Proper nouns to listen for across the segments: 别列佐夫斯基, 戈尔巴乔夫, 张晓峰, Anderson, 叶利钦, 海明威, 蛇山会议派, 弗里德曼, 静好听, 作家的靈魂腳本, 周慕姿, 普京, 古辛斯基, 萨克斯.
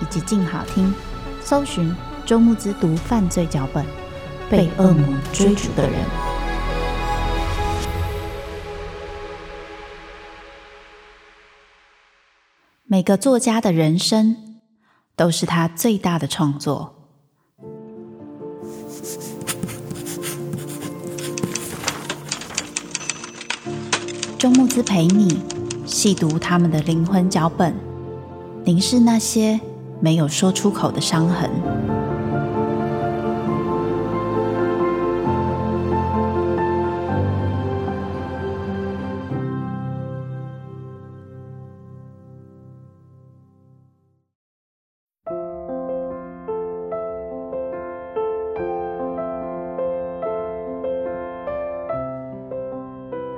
以及静好听搜寻周慕姿读犯罪脚本：被恶魔追逐的人。每个作家的人生都是他最大的创作。周慕姿陪你细读他们的灵魂脚本，凝视那些没有说出口的伤痕。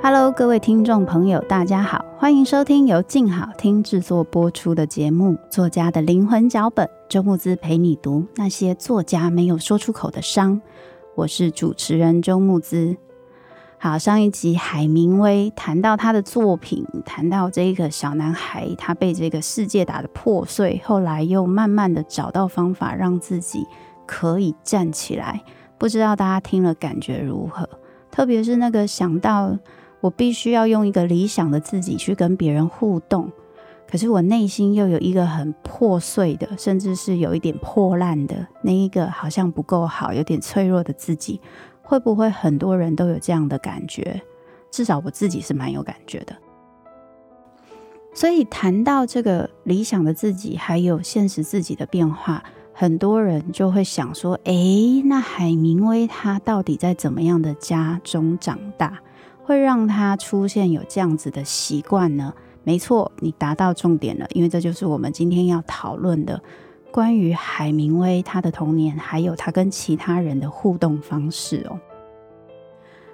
Hello， 各位听众朋友，大家好，欢迎收听由静好听制作播出的节目《作家的灵魂脚本》，周慕姿陪你读那些作家没有说出口的伤。我是主持人周慕姿。好，上一集海明威谈到他的作品，谈到这个小男孩，他被这个世界打得破碎，后来又慢慢的找到方法让自己可以站起来。不知道大家听了感觉如何？特别是那个想到我必须要用一个理想的自己去跟别人互动，可是我内心又有一个很破碎的，甚至是有一点破烂的那一个好像不够好，有点脆弱的自己。会不会很多人都有这样的感觉？至少我自己是蛮有感觉的。所以谈到这个理想的自己还有现实自己的变化，很多人就会想说，那海明威他到底在怎么样的家中长大，会让他出现有这样子的习惯呢？没错，你达到重点了，因为这就是我们今天要讨论的，关于海明威他的童年，还有他跟其他人的互动方式哦。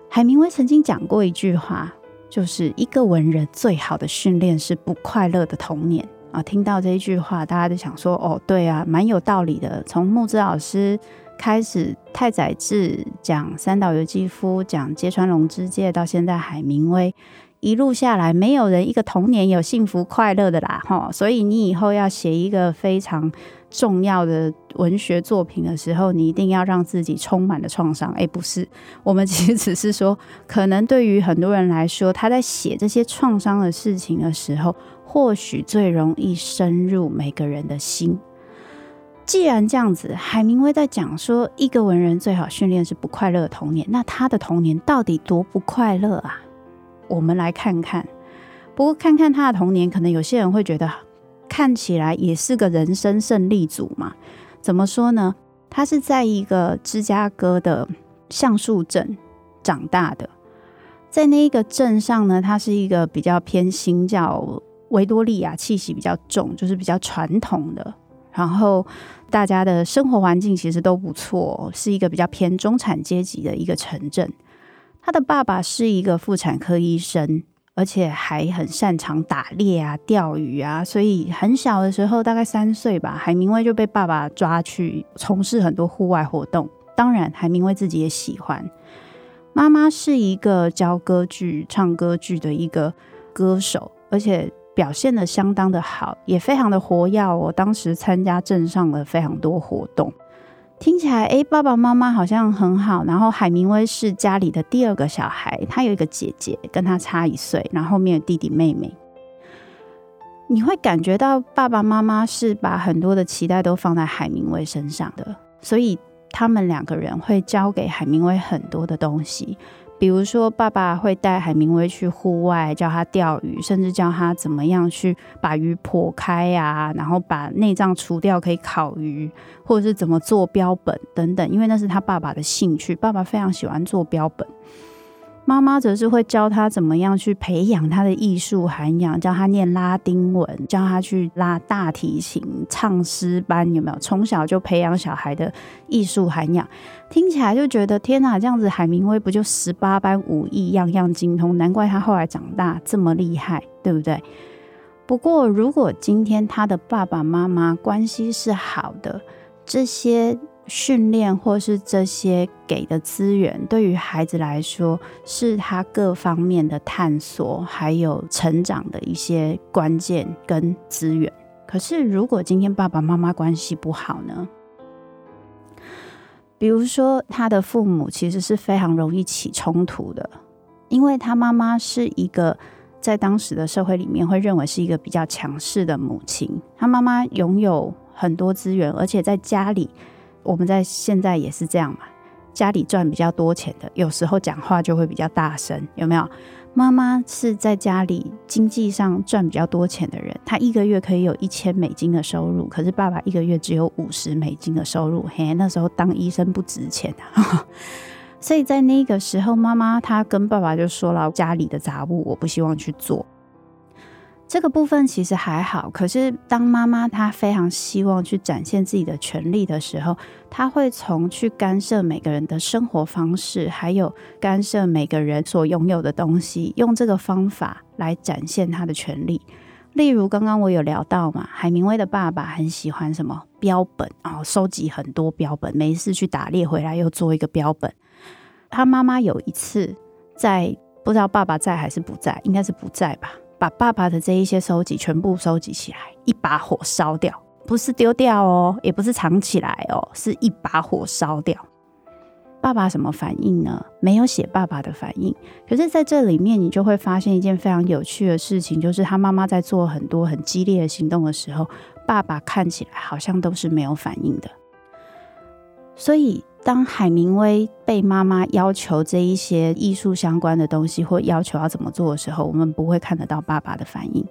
海明威曾经讲过一句话，就是一个文人最好的训练是不快乐的童年啊。听到这一句话，大家就想说，哦，对啊，蛮有道理的。从慕姿老师开始太宰治讲三岛由纪夫，讲芥川龙之介，到现在海明威，一路下来没有人一个童年有幸福快乐的啦齁。所以你以后要写一个非常重要的文学作品的时候，你一定要让自己充满了创伤。不是，我们其实只是说，可能对于很多人来说，他在写这些创伤的事情的时候，或许最容易深入每个人的心。既然这样子，海明威在讲说一个文人最好训练是不快乐的童年，那他的童年到底多不快乐啊？我们来看看。不过看看他的童年，可能有些人会觉得看起来也是个人生胜利组嘛。怎么说呢？他是在一个芝加哥的橡树镇长大的，在那一个镇上呢，他是一个比较偏新教维多利亚气息比较重，就是比较传统的，然后大家的生活环境其实都不错，是一个比较偏中产阶级的一个城镇。他的爸爸是一个妇产科医生，而且还很擅长打猎啊、钓鱼啊，所以很小的时候，大概3岁吧，海明威就被爸爸抓去从事很多户外活动。当然，海明威自己也喜欢。妈妈是一个教歌剧、唱歌剧的一个歌手，而且表现得相当的好，也非常的活跃哦。当时参加镇上的非常多活动，听起来爸爸妈妈好像很好。然后海明威是家里的第2个小孩，他有一个姐姐跟他差1岁，然后后面有弟弟妹妹。你会感觉到爸爸妈妈是把很多的期待都放在海明威身上的，所以他们两个人会教给海明威很多的东西，比如说爸爸会带海明威去户外，教他钓鱼，甚至教他怎么样去把鱼剖开啊，然后把内脏除掉可以烤鱼，或者是怎么做标本等等，因为那是他爸爸的兴趣，爸爸非常喜欢做标本。妈妈则是会教他怎么样去培养他的艺术涵养，教他念拉丁文，教他去拉大提琴，唱诗班，有没有？从小就培养小孩的艺术涵养。听起来就觉得天哪，这样子海明威不就18般武艺，样样精通，难怪他后来长大这么厉害，对不对？不过如果今天他的爸爸妈妈关系是好的，这些训练或是这些给的资源，对于孩子来说是他各方面的探索还有成长的一些关键跟资源。可是如果今天爸爸妈妈关系不好呢？比如说他的父母其实是非常容易起冲突的，因为他妈妈是一个在当时的社会里面会认为是一个比较强势的母亲，他妈妈拥有很多资源，而且在家里，我们在现在也是这样嘛，家里赚比较多钱的有时候讲话就会比较大声，有没有？妈妈是在家里经济上赚比较多钱的人，她一个月可以有1000美金的收入，可是爸爸一个月只有50美金的收入，嘿，那时候当医生不值钱啊所以在那个时候，妈妈她跟爸爸就说了，家里的杂物我不希望去做。这个部分其实还好，可是当妈妈她非常希望去展现自己的权利的时候，她会从去干涉每个人的生活方式，还有干涉每个人所拥有的东西，用这个方法来展现她的权利。例如刚刚我有聊到嘛，海明威的爸爸很喜欢什么标本，收集很多标本，没事去打猎回来又做一个标本。他妈妈有一次在，不知道爸爸在还是不在，应该是不在吧，把爸爸的这一些收集全部收集起来，一把火烧掉，不是丢掉哦，也不是藏起来哦，是一把火烧掉。爸爸什么反应呢？没有写爸爸的反应。可是在这里面你就会发现一件非常有趣的事情，就是他妈妈在做很多很激烈的行动的时候，爸爸看起来好像都是没有反应的。所以当海明威被妈妈要求这一些艺术相关的东西，或要求要怎么做的时候，我们不会看得到爸爸的反应。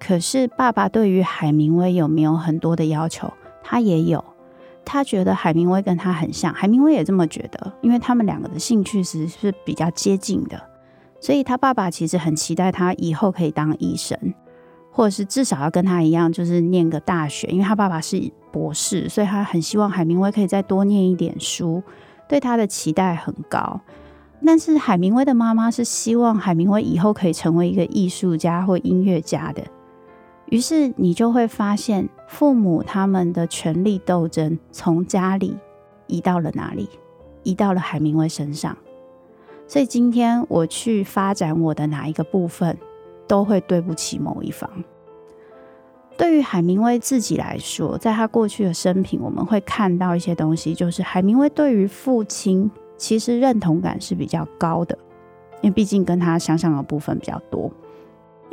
可是爸爸对于海明威有没有很多的要求？他也有，他觉得海明威跟他很像，海明威也这么觉得，因为他们两个的兴趣其实是比较接近的，所以他爸爸其实很期待他以后可以当医生，或者是至少要跟他一样，就是念个大学，因为他爸爸是博士，所以他很希望海明威可以再多念一点书，对他的期待很高。但是海明威的妈妈是希望海明威以后可以成为一个艺术家或音乐家的。于是你就会发现，父母他们的权力斗争从家里移到了哪里？移到了海明威身上。所以今天我去发展我的哪一个部分，都会对不起某一方。对于海明威自己来说，在他过去的生平，我们会看到一些东西，就是海明威对于父亲其实认同感是比较高的，因为毕竟跟他相像的部分比较多。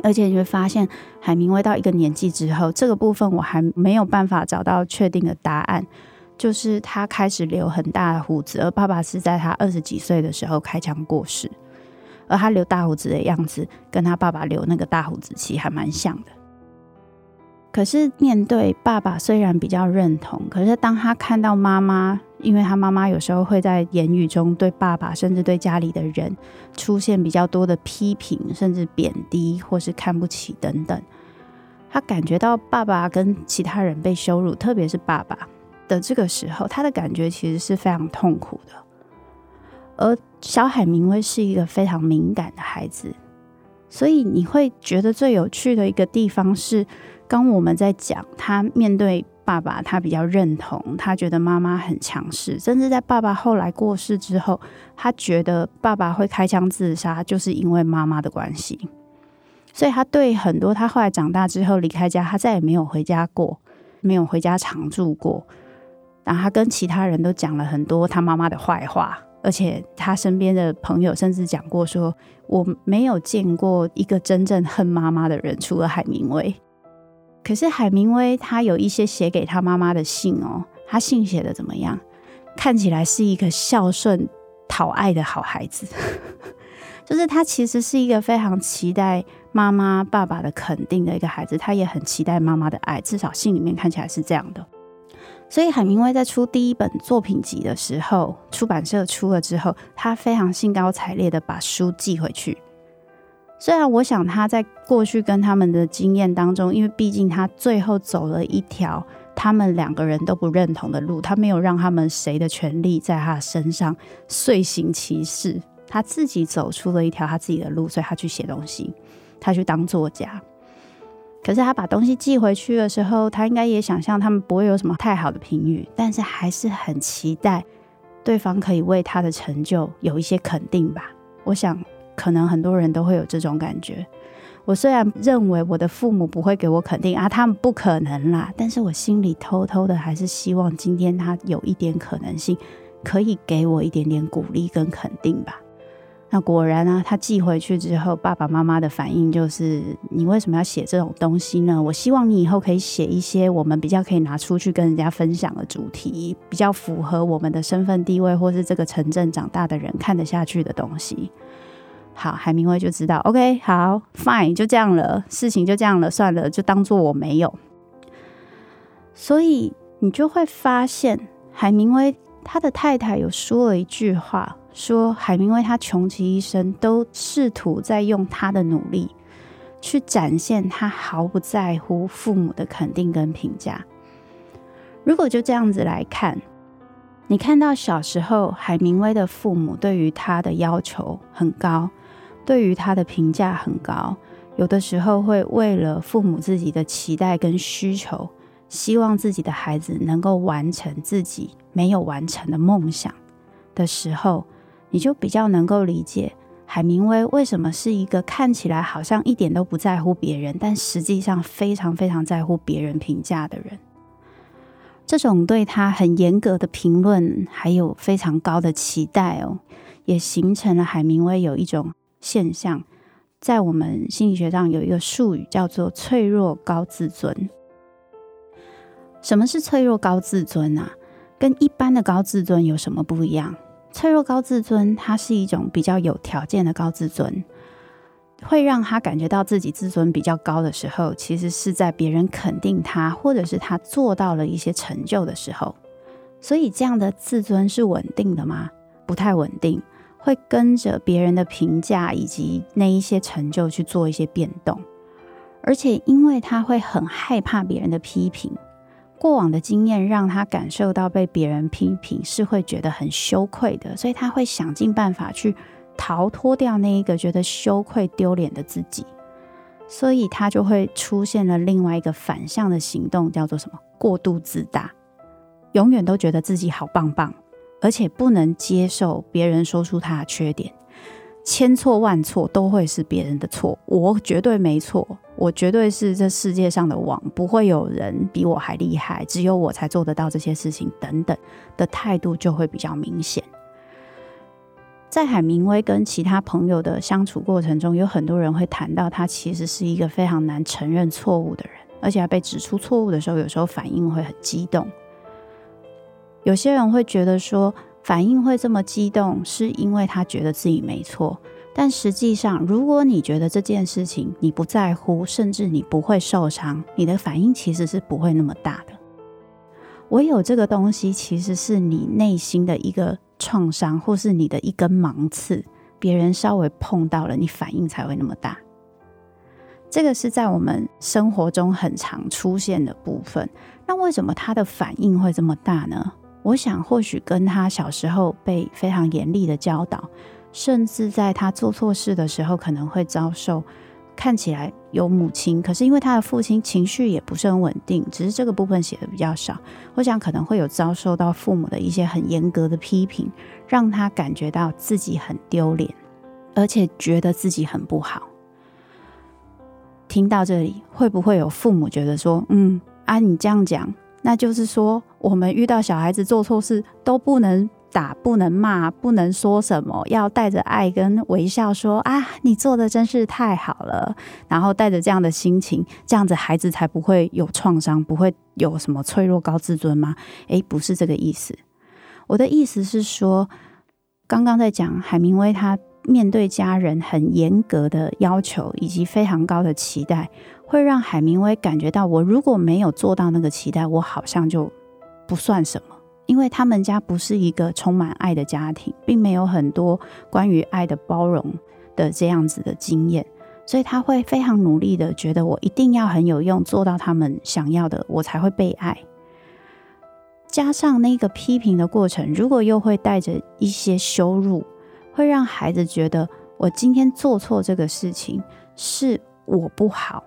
而且你会发现，海明威到一个年纪之后，这个部分我还没有办法找到确定的答案，就是他开始留很大的胡子，而爸爸是在他20几岁的时候开枪过世，而他留大胡子的样子跟他爸爸留那个大胡子其实还蛮像的。可是面对爸爸虽然比较认同，可是当他看到妈妈，因为他妈妈有时候会在言语中对爸爸甚至对家里的人出现比较多的批评，甚至贬低或是看不起等等，他感觉到爸爸跟其他人被羞辱，特别是爸爸的这个时候，他的感觉其实是非常痛苦的。而小海明威是一个非常敏感的孩子，所以你会觉得最有趣的一个地方是，刚我们在讲他面对爸爸，他比较认同，他觉得妈妈很强势，甚至在爸爸后来过世之后，他觉得爸爸会开枪自杀就是因为妈妈的关系，所以他对很多，他后来长大之后离开家，他再也没有回家过，没有回家常住过，然后他跟其他人都讲了很多他妈妈的坏话，而且他身边的朋友甚至讲过说，我没有见过一个真正恨妈妈的人，除了海明威。可是海明威他有一些写给他妈妈的信哦，他信写的怎么样？看起来是一个孝顺讨爱的好孩子就是他其实是一个非常期待妈妈爸爸的肯定的一个孩子，他也很期待妈妈的爱，至少信里面看起来是这样的。所以海明威在出第一本作品集的时候，出版社出了之后，他非常兴高采烈的把书寄回去。虽然我想他在过去跟他们的经验当中，因为毕竟他最后走了一条他们两个人都不认同的路，他没有让他们谁的权利在他身上遂行其事，他自己走出了一条他自己的路，所以他去写东西，他去当作家。可是他把东西寄回去的时候，他应该也想象他们不会有什么太好的评语，但是还是很期待对方可以为他的成就有一些肯定吧。我想可能很多人都会有这种感觉，我虽然认为我的父母不会给我肯定啊，他们不可能啦，但是我心里偷偷的还是希望今天他有一点可能性可以给我一点点鼓励跟肯定吧。那果然啊，他寄回去之后，爸爸妈妈的反应就是：你为什么要写这种东西呢？我希望你以后可以写一些我们比较可以拿出去跟人家分享的主题，比较符合我们的身份地位，或是这个城镇长大的人看得下去的东西。好，海明威就知道 OK， 好 fine， 就这样了，事情就这样了，算了，就当做我没有。所以你就会发现，海明威他的太太有说了一句话，说海明威他穷其一生都试图在用他的努力去展现他毫不在乎父母的肯定跟评价。如果就这样子来看，你看到小时候海明威的父母对于他的要求很高，对于他的评价很高，有的时候会为了父母自己的期待跟需求，希望自己的孩子能够完成自己没有完成的梦想的时候，你就比较能够理解海明威为什么是一个看起来好像一点都不在乎别人，但实际上非常非常在乎别人评价的人。这种对他很严格的评论还有非常高的期待哦，也形成了海明威有一种现象，在我们心理学上有一个术语叫做脆弱高自尊。什么是脆弱高自尊啊？跟一般的高自尊有什么不一样？脆弱高自尊它是一种比较有条件的高自尊，会让他感觉到自己自尊比较高的时候，其实是在别人肯定他或者是他做到了一些成就的时候。所以这样的自尊是稳定的吗？不太稳定，会跟着别人的评价以及那一些成就去做一些变动。而且因为他会很害怕别人的批评，过往的经验让他感受到被别人批评是会觉得很羞愧的，所以他会想尽办法去逃脱掉那一个觉得羞愧丢脸的自己，所以他就会出现了另外一个反向的行动，叫做什么？过度自大，永远都觉得自己好棒棒，而且不能接受别人说出他的缺点，千错万错都会是别人的错，我绝对没错，我绝对是这世界上的王，不会有人比我还厉害，只有我才做得到这些事情等等的态度就会比较明显。在海明威跟其他朋友的相处过程中，有很多人会谈到他其实是一个非常难承认错误的人，而且他被指出错误的时候，有时候反应会很激动。有些人会觉得说反应会这么激动是因为他觉得自己没错，但实际上如果你觉得这件事情你不在乎，甚至你不会受伤，你的反应其实是不会那么大的。唯有这个东西其实是你内心的一个创伤，或是你的一根芒刺，别人稍微碰到了你反应才会那么大。这个是在我们生活中很常出现的部分。那为什么他的反应会这么大呢？我想或许跟他小时候被非常严厉的教导，甚至在他做错事的时候可能会遭受看起来有母亲，可是因为他的父亲情绪也不是很稳定，只是这个部分写的比较少，我想可能会有遭受到父母的一些很严格的批评，让他感觉到自己很丢脸，而且觉得自己很不好。听到这里，会不会有父母觉得说你这样讲，那就是说我们遇到小孩子做错事都不能打，不能骂，不能说什么，要带着爱跟微笑说啊，你做的真是太好了，然后带着这样的心情，这样子孩子才不会有创伤，不会有什么脆弱高自尊吗？诶，不是这个意思。我的意思是说，刚刚在讲海明威他面对家人很严格的要求以及非常高的期待，会让海明威感觉到，我如果没有做到那个期待，我好像就不算什么。因为他们家不是一个充满爱的家庭，并没有很多关于爱的包容的这样子的经验，所以他会非常努力的觉得，我一定要很有用，做到他们想要的，我才会被爱。加上那个批评的过程，如果又会带着一些羞辱，会让孩子觉得，我今天做错这个事情是我不好，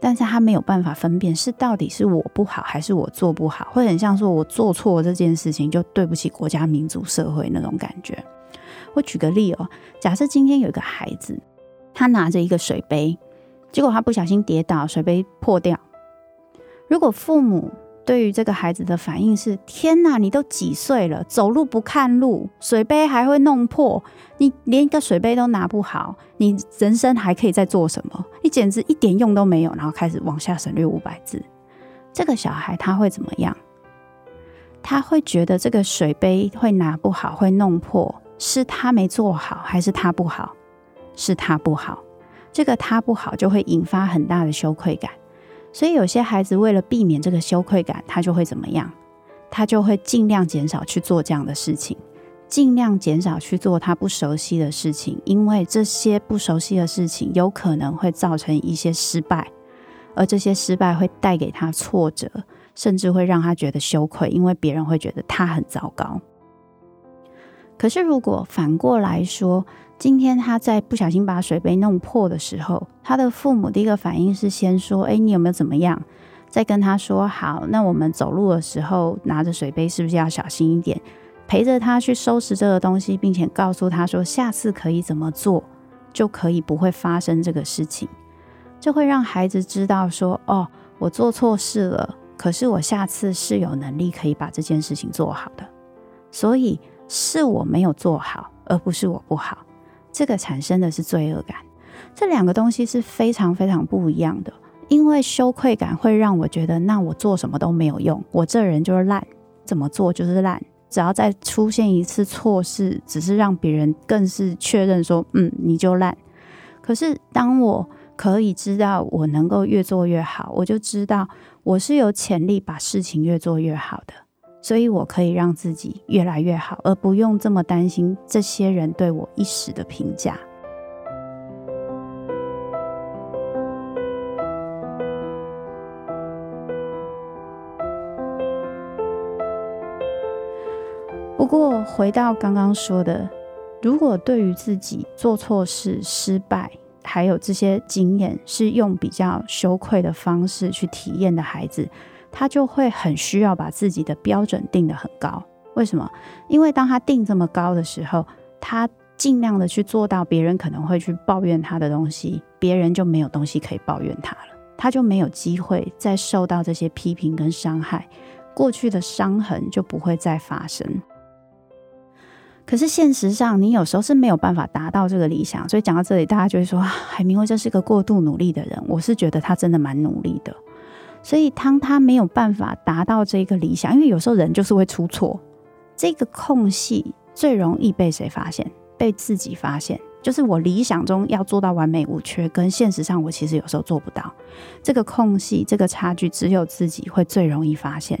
但是他没有办法分辨是到底是我不好还是我做不好，会很像说我做错这件事情就对不起国家民族社会那种感觉。我举个例哦，假设今天有一个孩子，他拿着一个水杯，结果他不小心跌倒，水杯破掉。如果父母对于这个孩子的反应是，天哪，你都几岁了，走路不看路，水杯还会弄破，你连一个水杯都拿不好，你人生还可以再做什么，你简直一点用都没有，然后开始往下省略500字。这个小孩他会怎么样？他会觉得这个水杯会拿不好，会弄破，是他没做好还是他不好？是他不好。这个他不好就会引发很大的羞愧感，所以有些孩子为了避免这个羞愧感，他就会怎么样？他就会尽量减少去做这样的事情，尽量减少去做他不熟悉的事情，因为这些不熟悉的事情有可能会造成一些失败，而这些失败会带给他挫折，甚至会让他觉得羞愧，因为别人会觉得他很糟糕。可是如果反过来说，今天他在不小心把水杯弄破的时候，他的父母第一个反应是先说，你有没有怎么样？再跟他说，好，那我们走路的时候拿着水杯是不是要小心一点？陪着他去收拾这个东西，并且告诉他说下次可以怎么做，就可以不会发生这个事情。这会让孩子知道说，哦，我做错事了，可是我下次是有能力可以把这件事情做好的，所以是我没有做好，而不是我不好。这个产生的是罪恶感，这两个东西是非常非常不一样的。因为羞愧感会让我觉得，那我做什么都没有用，我这人就是烂，怎么做就是烂，只要再出现一次错事，只是让别人更是确认说，你就烂。可是当我可以知道我能够越做越好，我就知道我是有潜力把事情越做越好的，所以我可以让自己越来越好，而不用这么担心这些人对我一时的评价。不过回到刚刚说的，如果对于自己做错事、失败，还有这些经验是用比较羞愧的方式去体验的孩子，他就会很需要把自己的标准定得很高。为什么？因为当他定这么高的时候，他尽量的去做到别人可能会去抱怨他的东西，别人就没有东西可以抱怨他了，他就没有机会再受到这些批评跟伤害，过去的伤痕就不会再发生。可是现实上你有时候是没有办法达到这个理想，所以讲到这里，大家就会说，海明威真是个过度努力的人。我是觉得他真的蛮努力的，所以当他没有办法达到这个理想，因为有时候人就是会出错，这个空隙最容易被谁发现？被自己发现。就是我理想中要做到完美无缺，跟现实上我其实有时候做不到，这个空隙，这个差距，只有自己会最容易发现。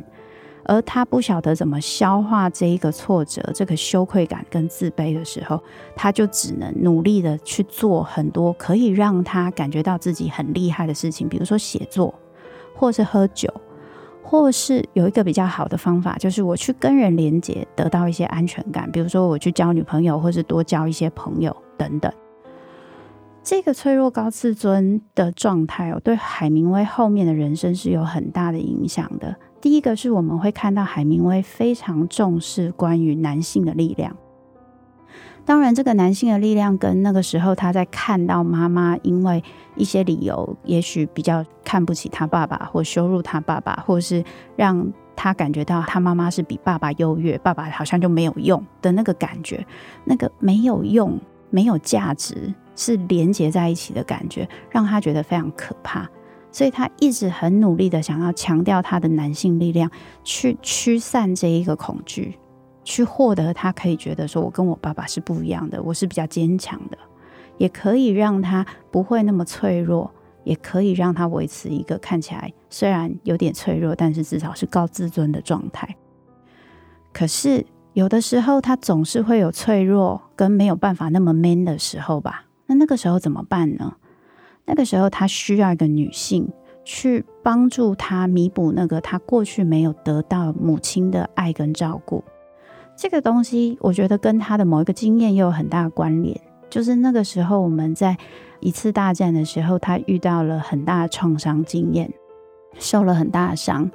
而他不晓得怎么消化这一个挫折，这个羞愧感跟自卑的时候，他就只能努力的去做很多可以让他感觉到自己很厉害的事情，比如说写作，或是喝酒，或是有一个比较好的方法，就是我去跟人连结，得到一些安全感，比如说我去交女朋友，或是多交一些朋友等等。这个脆弱高自尊的状态对海明威后面的人生是有很大的影响的。第一个是我们会看到海明威非常重视关于男性的力量，当然这个男性的力量跟那个时候他在看到妈妈因为一些理由也许比较看不起他爸爸或羞辱他爸爸，或是让他感觉到他妈妈是比爸爸优越，爸爸好像就没有用的那个感觉，那个没有用没有价值是连结在一起的感觉，让他觉得非常可怕，所以他一直很努力的想要强调他的男性力量，去驱散这一个恐惧，去获得他可以觉得说我跟我爸爸是不一样的，我是比较坚强的，也可以让他不会那么脆弱，也可以让他维持一个看起来虽然有点脆弱但是至少是高自尊的状态。可是有的时候他总是会有脆弱跟没有办法那么 man 的时候吧，那个时候怎么办呢？那个时候他需要一个女性去帮助他弥补那个他过去没有得到母亲的爱跟照顾。这个东西我觉得跟他的某一个经验也有很大的关联，就是那个时候我们在一次大战的时候他遇到了很大的创伤经验，受了很大的伤，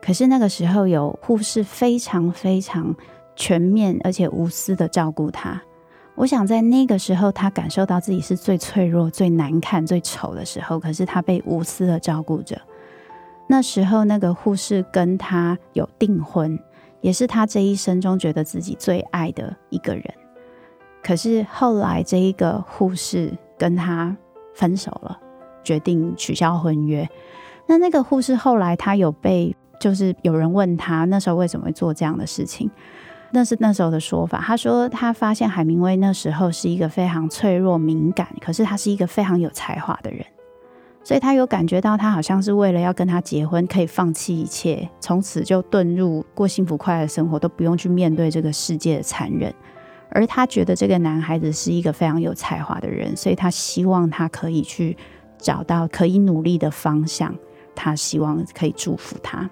可是那个时候有护士非常非常全面而且无私的照顾他。我想在那个时候他感受到自己是最脆弱最难看最丑的时候，可是他被无私的照顾着。那时候那个护士跟他有订婚，也是他这一生中觉得自己最爱的一个人，可是后来这一个护士跟他分手了，决定取消婚约。那个护士后来他有被，就是有人问他那时候为什么会做这样的事情，那是那时候的说法，他说他发现海明威那时候是一个非常脆弱敏感，可是他是一个非常有才华的人，所以他有感觉到他好像是为了要跟他结婚可以放弃一切，从此就遁入过幸福快乐的生活，都不用去面对这个世界的残忍。而他觉得这个男孩子是一个非常有才华的人，所以他希望他可以去找到可以努力的方向，他希望可以祝福他。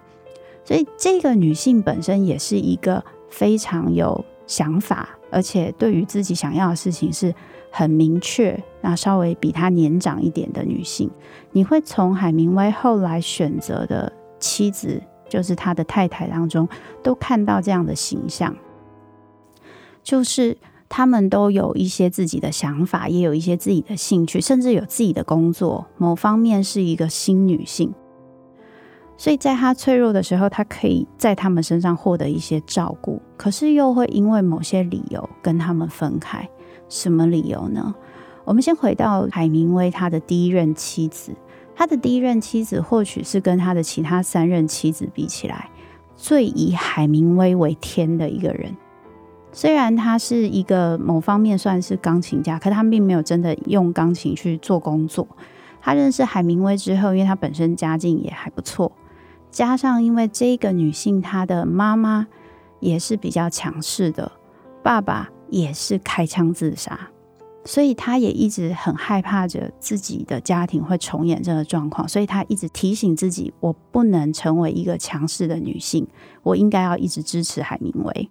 所以这个女性本身也是一个非常有想法，而且对于自己想要的事情是很明确，那稍微比她年长一点的女性，你会从海明威后来选择的妻子，就是他的太太当中，都看到这样的形象，就是他们都有一些自己的想法，也有一些自己的兴趣，甚至有自己的工作，某方面是一个新女性。所以在他脆弱的时候，他可以在他们身上获得一些照顾，可是又会因为某些理由跟他们分开。什么理由呢？我们先回到海明威他的第一任妻子，他的第一任妻子或许是跟他的其他三任妻子比起来，最以海明威为天的一个人。虽然他是一个某方面算是钢琴家，可他并没有真的用钢琴去做工作。他认识海明威之后，因为他本身家境也还不错，加上因为这个女性她的妈妈也是比较强势的，爸爸也是开枪自杀，所以她也一直很害怕着自己的家庭会重演这个状况，所以她一直提醒自己，我不能成为一个强势的女性，我应该要一直支持海明威。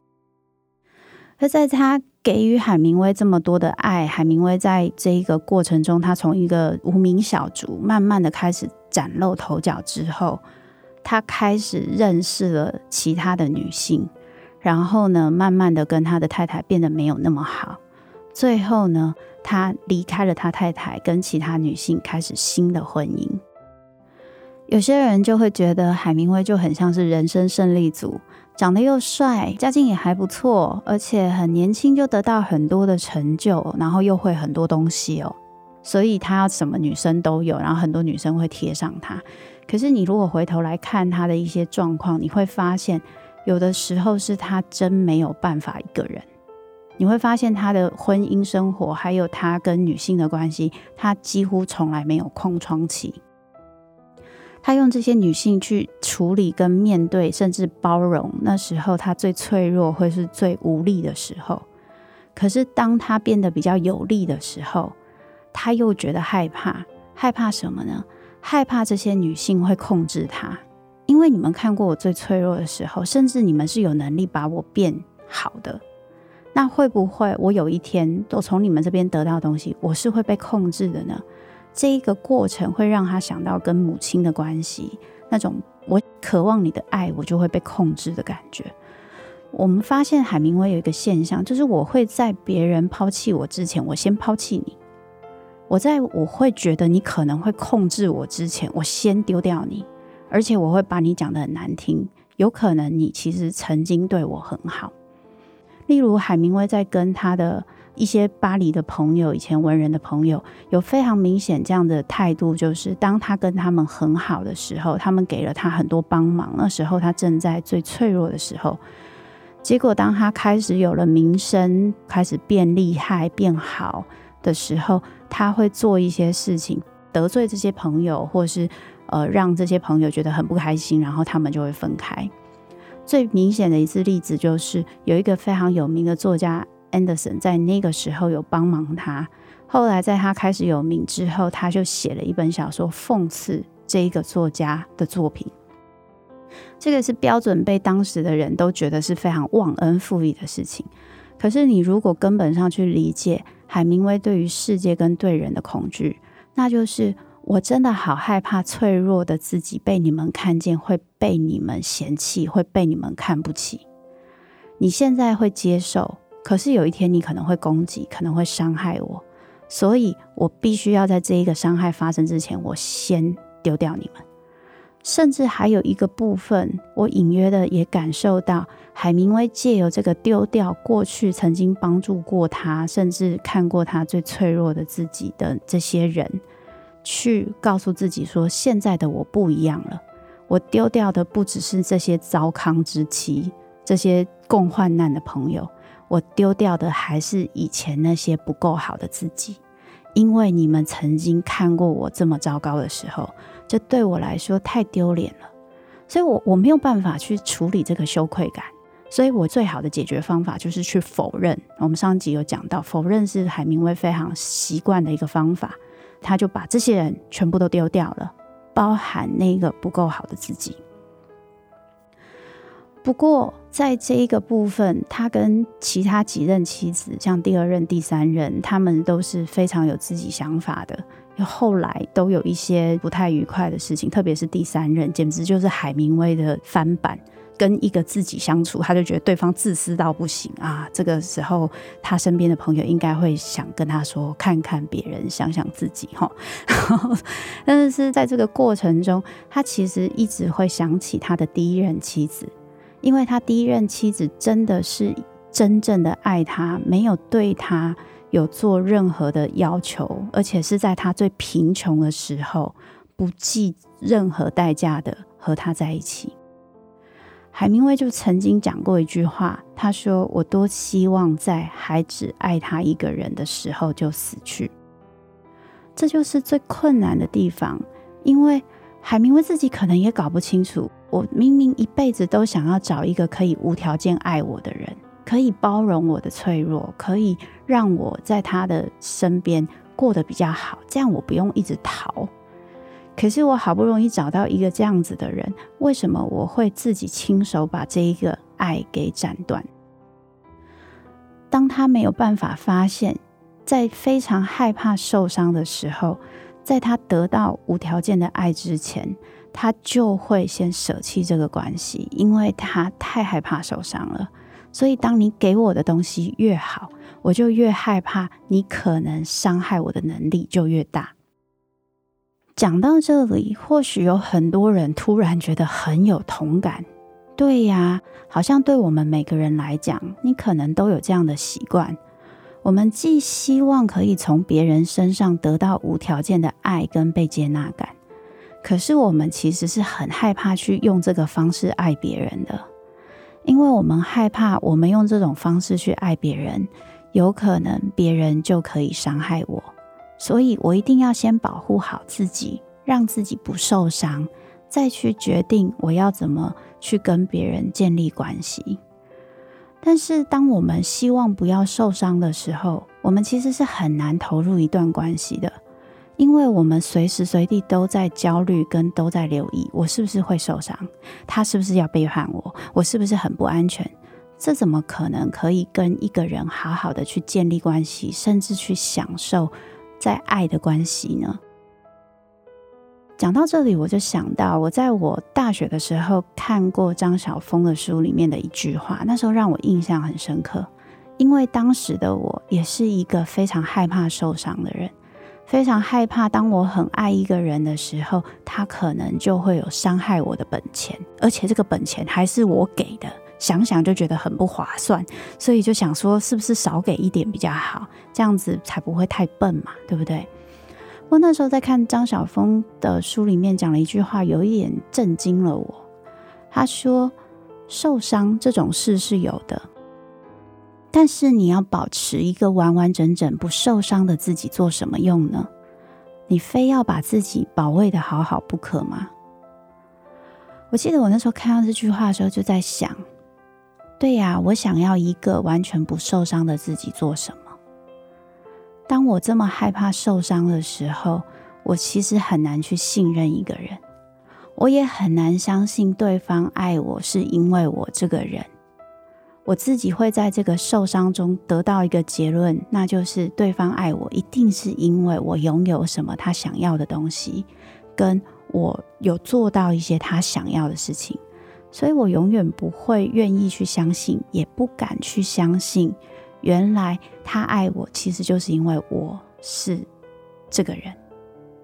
而在她给予海明威这么多的爱，海明威在这一个过程中，他从一个无名小卒慢慢的开始崭露头角之后，他开始认识了其他的女性，然后呢，慢慢的跟他的太太变得没有那么好，最后呢，他离开了他太太，跟其他女性开始新的婚姻。有些人就会觉得海明威就很像是人生胜利组，长得又帅，家境也还不错，而且很年轻就得到很多的成就，然后又会很多东西哦，所以他要什么女生都有，然后很多女生会贴上他。可是你如果回头来看他的一些状况，你会发现有的时候是他真没有办法一个人。你会发现他的婚姻生活还有他跟女性的关系，他几乎从来没有空窗期。他用这些女性去处理跟面对，甚至包容那时候他最脆弱或是最无力的时候。可是当他变得比较有力的时候，他又觉得害怕。害怕什么呢？害怕这些女性会控制他，因为你们看过我最脆弱的时候，甚至你们是有能力把我变好的，那会不会我有一天我从你们这边得到的东西，我是会被控制的呢？这一个过程会让他想到跟母亲的关系，那种我渴望你的爱我就会被控制的感觉。我们发现海明威有一个现象，就是我会在别人抛弃我之前，我先抛弃你。我会觉得你可能会控制我之前，我先丢掉你，而且我会把你讲得很难听，有可能你其实曾经对我很好。例如海明威在跟他的一些巴黎的朋友，以前文人的朋友，有非常明显这样的态度，就是当他跟他们很好的时候，他们给了他很多帮忙，那时候他正在最脆弱的时候，结果当他开始有了名声，开始变厉害变好的时候，他会做一些事情得罪这些朋友，或是让这些朋友觉得很不开心，然后他们就会分开。最明显的一次例子就是有一个非常有名的作家 Anderson， 在那个时候有帮忙他，后来在他开始有名之后，他就写了一本小说讽刺这一个作家的作品。这个是标准被当时的人都觉得是非常忘恩负义的事情。可是你如果根本上去理解海明威对于世界跟对人的恐惧，那就是我真的好害怕脆弱的自己被你们看见，会被你们嫌弃，会被你们看不起。你现在会接受，可是有一天你可能会攻击，可能会伤害我，所以我必须要在这一个伤害发生之前，我先丢掉你们。甚至还有一个部分，我隐约的也感受到海明威借由这个丢掉过去曾经帮助过他，甚至看过他最脆弱的自己的这些人，去告诉自己说，现在的我不一样了，我丢掉的不只是这些糟糠之妻，这些共患难的朋友，我丢掉的还是以前那些不够好的自己。因为你们曾经看过我这么糟糕的时候，这对我来说太丢脸了，所以我没有办法去处理这个羞愧感，所以我最好的解决方法就是去否认。我们上集有讲到，否认是海明威非常习惯的一个方法，他就把这些人全部都丢掉了，包含那个不够好的自己。不过在这一个部分，他跟其他几任妻子，像第二任第三任，他们都是非常有自己想法的，后来都有一些不太愉快的事情，特别是第三任简直就是海明威的翻版，跟一个自己相处，他就觉得对方自私到不行啊！这个时候他身边的朋友应该会想跟他说，看看别人，想想自己哈。但是在这个过程中，他其实一直会想起他的第一任妻子，因为他第一任妻子真的是真正的爱他，没有对他有做任何的要求，而且是在他最贫穷的时候，不计任何代价的和他在一起。海明威就曾经讲过一句话，他说，我多希望在还只爱他一个人的时候就死去。这就是最困难的地方，因为海明威自己可能也搞不清楚，我明明一辈子都想要找一个可以无条件爱我的人，可以包容我的脆弱，可以让我在他的身边过得比较好，这样我不用一直逃。可是我好不容易找到一个这样子的人，为什么我会自己亲手把这一个爱给斩断？当他没有办法发现，在非常害怕受伤的时候，在他得到无条件的爱之前，他就会先舍弃这个关系，因为他太害怕受伤了。所以当你给我的东西越好，我就越害怕你可能伤害我的能力就越大。讲到这里，或许有很多人突然觉得很有同感。对呀，好像对我们每个人来讲，你可能都有这样的习惯。我们既希望可以从别人身上得到无条件的爱跟被接纳感，可是我们其实是很害怕去用这个方式爱别人的，因为我们害怕我们用这种方式去爱别人，有可能别人就可以伤害我，所以我一定要先保护好自己，让自己不受伤，再去决定我要怎么去跟别人建立关系。但是当我们希望不要受伤的时候，我们其实是很难投入一段关系的，因为我们随时随地都在焦虑跟都在留意，我是不是会受伤，他是不是要背叛我，我是不是很不安全，这怎么可能可以跟一个人好好的去建立关系，甚至去享受在爱的关系呢？讲到这里，我就想到我在我大学的时候看过张晓峰的书里面的一句话，那时候让我印象很深刻。因为当时的我也是一个非常害怕受伤的人，非常害怕当我很爱一个人的时候，他可能就会有伤害我的本钱，而且这个本钱还是我给的，想想就觉得很不划算，所以就想说是不是少给一点比较好，这样子才不会太笨嘛，对不对？我那时候在看张晓峰的书里面讲了一句话，有一点震惊了我。他说，受伤这种事是有的，但是你要保持一个完完整整不受伤的自己做什么用呢？你非要把自己保卫的好好不可吗？我记得我那时候看到这句话的时候就在想，对呀，我想要一个完全不受伤的自己做什么？当我这么害怕受伤的时候，我其实很难去信任一个人，我也很难相信对方爱我是因为我这个人。我自己会在这个受伤中得到一个结论，那就是对方爱我一定是因为我拥有什么他想要的东西，跟我有做到一些他想要的事情，所以我永远不会愿意去相信，也不敢去相信原来他爱我其实就是因为我是这个人，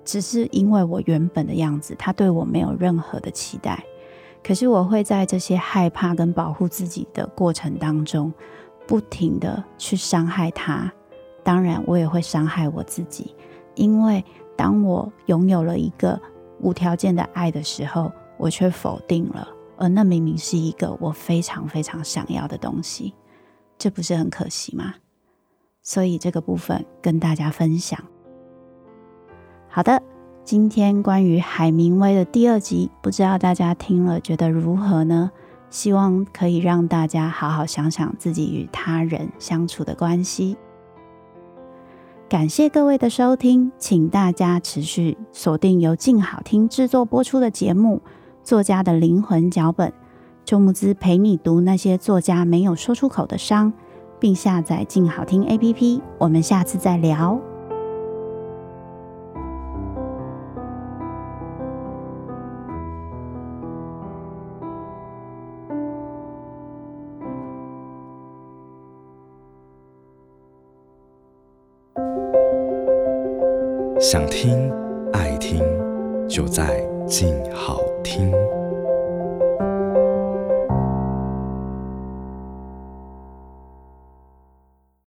只是因为我原本的样子，他对我没有任何的期待。可是我会在这些害怕跟保护自己的过程当中，不停的去伤害他，当然我也会伤害我自己，因为当我拥有了一个无条件的爱的时候，我却否定了，而那明明是一个我非常非常想要的东西，这不是很可惜吗？所以这个部分跟大家分享。好的，今天关于海明威的第二集，不知道大家听了觉得如何呢？希望可以让大家好好想想自己与他人相处的关系。感谢各位的收听，请大家持续锁定由静好听制作播出的节目《作家的灵魂脚本》，周慕姿陪你读那些作家没有说出口的伤，并下载静好听 APP。 我们下次再聊。想听爱听，就在静好听。